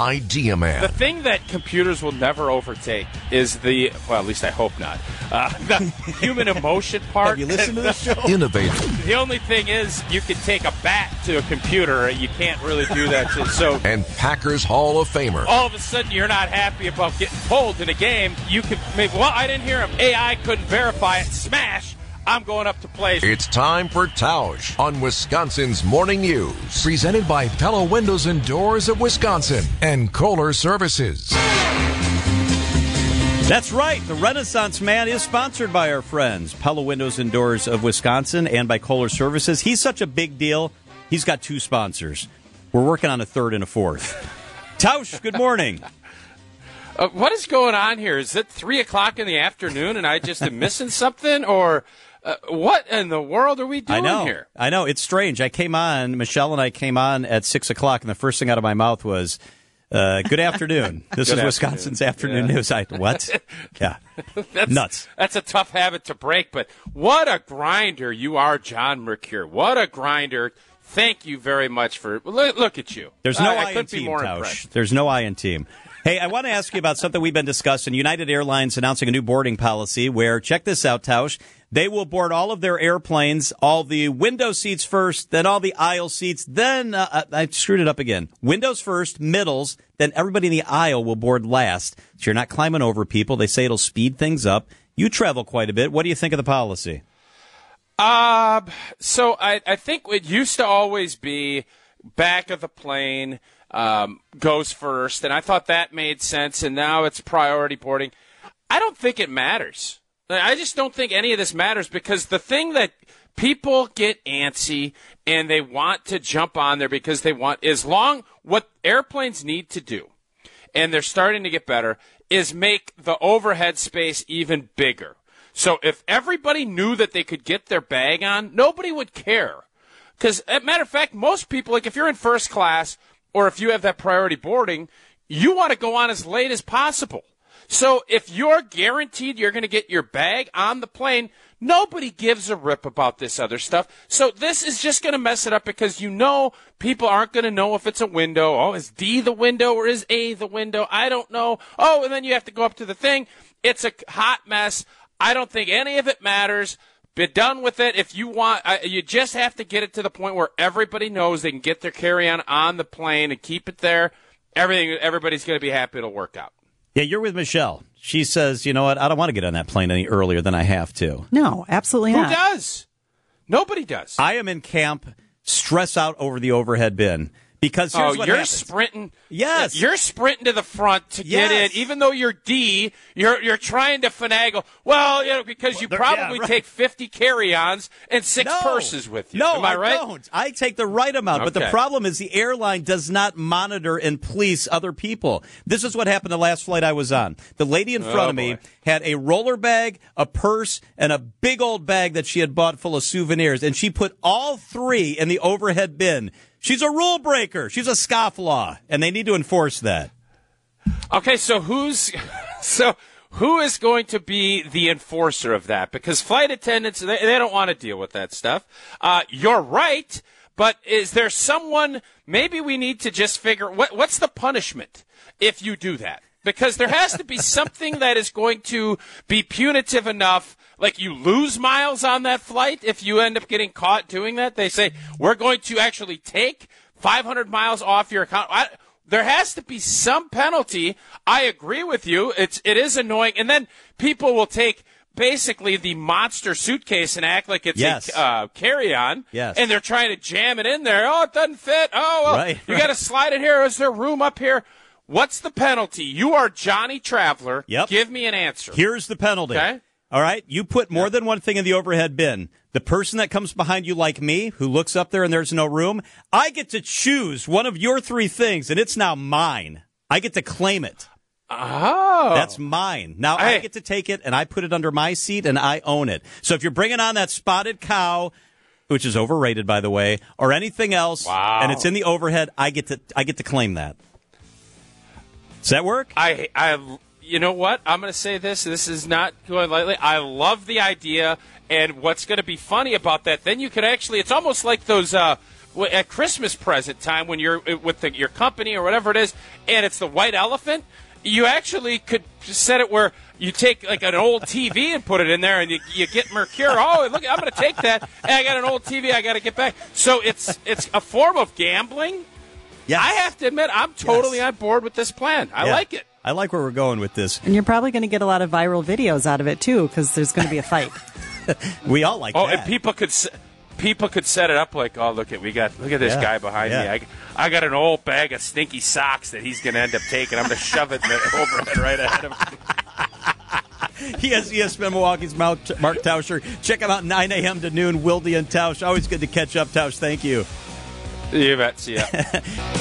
idea man. The thing that computers will never overtake is the, well, at least I hope not, the human emotion part. Have you listened to this show? Innovative. The only thing is you can take a bat to a computer. You can't really do that. So. And Packers Hall of Famer. All of a sudden you're not happy about getting pulled in a game. You could maybe, well, I didn't hear him. AI couldn't verify it. Smash. I'm going up to play. It's time for Tausch on Wisconsin's Morning News. Presented by Pella Windows and Doors of Wisconsin and Kohler Services. That's right. The Renaissance Man is sponsored by our friends, Pella Windows and Doors of Wisconsin and by Kohler Services. He's such a big deal. He's got two sponsors. We're working on a third and a fourth. Tausch, good morning. What is going on here? Is it 3 o'clock in the afternoon and I just am missing something? Or... what in the world are we doing here? I know. It's strange. I came on, Michelle and I came on at 6 o'clock, and the first thing out of my mouth was, good afternoon. This is Wisconsin's afternoon news. What? Yeah. That's nuts. That's a tough habit to break, but what a grinder you are, John Mercure. What a grinder. Thank you very much for look at you. There's no I in team, Tausch. There's no I in team. Hey, I want to ask you about something we've been discussing. United Airlines announcing a new boarding policy where, check this out, Tausch, they will board all of their airplanes, all the window seats first, then all the aisle seats, then, I screwed it up again, windows first, middles, then everybody in the aisle will board last. So you're not climbing over people. They say it'll speed things up. You travel quite a bit. What do you think of the policy? So I think it used to always be back of the plane, goes first, and I thought that made sense, and now it's priority boarding. I don't think it matters. I just don't think any of this matters because the thing that people get antsy and they want to jump on there because they want, as long what airplanes need to do, and they're starting to get better, is make the overhead space even bigger. So if everybody knew that they could get their bag on, nobody would care. Because, as a matter of fact, most people, like if you're in first class, or if you have that priority boarding, you want to go on as late as possible. So if you're guaranteed you're going to get your bag on the plane, nobody gives a rip about this other stuff. So this is just going to mess it up because you know people aren't going to know if it's a window. Oh, is D the window or is A the window? I don't know. Oh, and then you have to go up to the thing. It's a hot mess. I don't think any of it matters. Be done with it. If you want, you just have to get it to the point where everybody knows they can get their carry-on on the plane and keep it there. Everybody's going to be happy. It'll work out. Yeah, you're with Michelle. She says, you know what, I don't want to get on that plane any earlier than I have to. No, absolutely not. Who does? Nobody does. I am in camp, stress out over the overhead bin. Because here's what happens. Sprinting. Yes. You're sprinting to the front to get in. Even though you're D, you're trying to finagle. Well, you know, because you probably take 50 carry-ons and six purses with you. No, am I right? Don't. I take the right amount. Okay. But the problem is the airline does not monitor and police other people. This is what happened the last flight I was on. The lady in front of me had a roller bag, a purse, and a big old bag that she had bought full of souvenirs. And she put all three in the overhead bin. She's a rule breaker. She's a scofflaw, and they need to enforce that. Okay, so who is going to be the enforcer of that? Because flight attendants, they don't want to deal with that stuff. You're right, but is there someone? Maybe we need to just figure what's the punishment if you do that? Because there has to be something that is going to be punitive enough. Like you lose miles on that flight if you end up getting caught doing that. They say, we're going to actually take 500 miles off your account. There has to be some penalty. I agree with you. It is annoying. And then people will take basically the monster suitcase and act like it's a carry-on. Yes. And they're trying to jam it in there. Oh, it doesn't fit. Oh, well, you got to slide it here. Is there room up here? What's the penalty? You are Johnny Traveler. Yep. Give me an answer. Here's the penalty. Okay. All right, you put more than one thing in the overhead bin. The person that comes behind you like me, who looks up there and there's no room, I get to choose one of your three things, and it's now mine. I get to claim it. Oh. That's mine. Now I get to take it, and I put it under my seat, and I own it. So if you're bringing on that spotted cow, which is overrated, by the way, or anything else, and it's in the overhead, I get to claim that. Does that work? You know what? I'm going to say this. This is not going lightly. I love the idea, and what's going to be funny about that, then you could actually, it's almost like those at Christmas present time when you're with your company or whatever it is, and it's the white elephant, you actually could set it where you take like an old TV and put it in there, and you get Mercure. Oh, look, I'm going to take that. And I got an old TV. I got to get back. So it's a form of gambling. Yes. I have to admit, I'm totally on board with this plan. I like it. I like where we're going with this. And you're probably going to get a lot of viral videos out of it, too, because there's going to be a fight. We all like that. Oh, and people could set it up like, oh, look at this guy behind me. I got an old bag of stinky socks that he's going to end up taking. I'm going to shove it in the overhead right ahead of him. He has ESPN Milwaukee's Mark Tauscher. Check him out 9 a.m. to noon, Wilde and Tausch. Always good to catch up, Tausch. Thank you. You bet. See ya.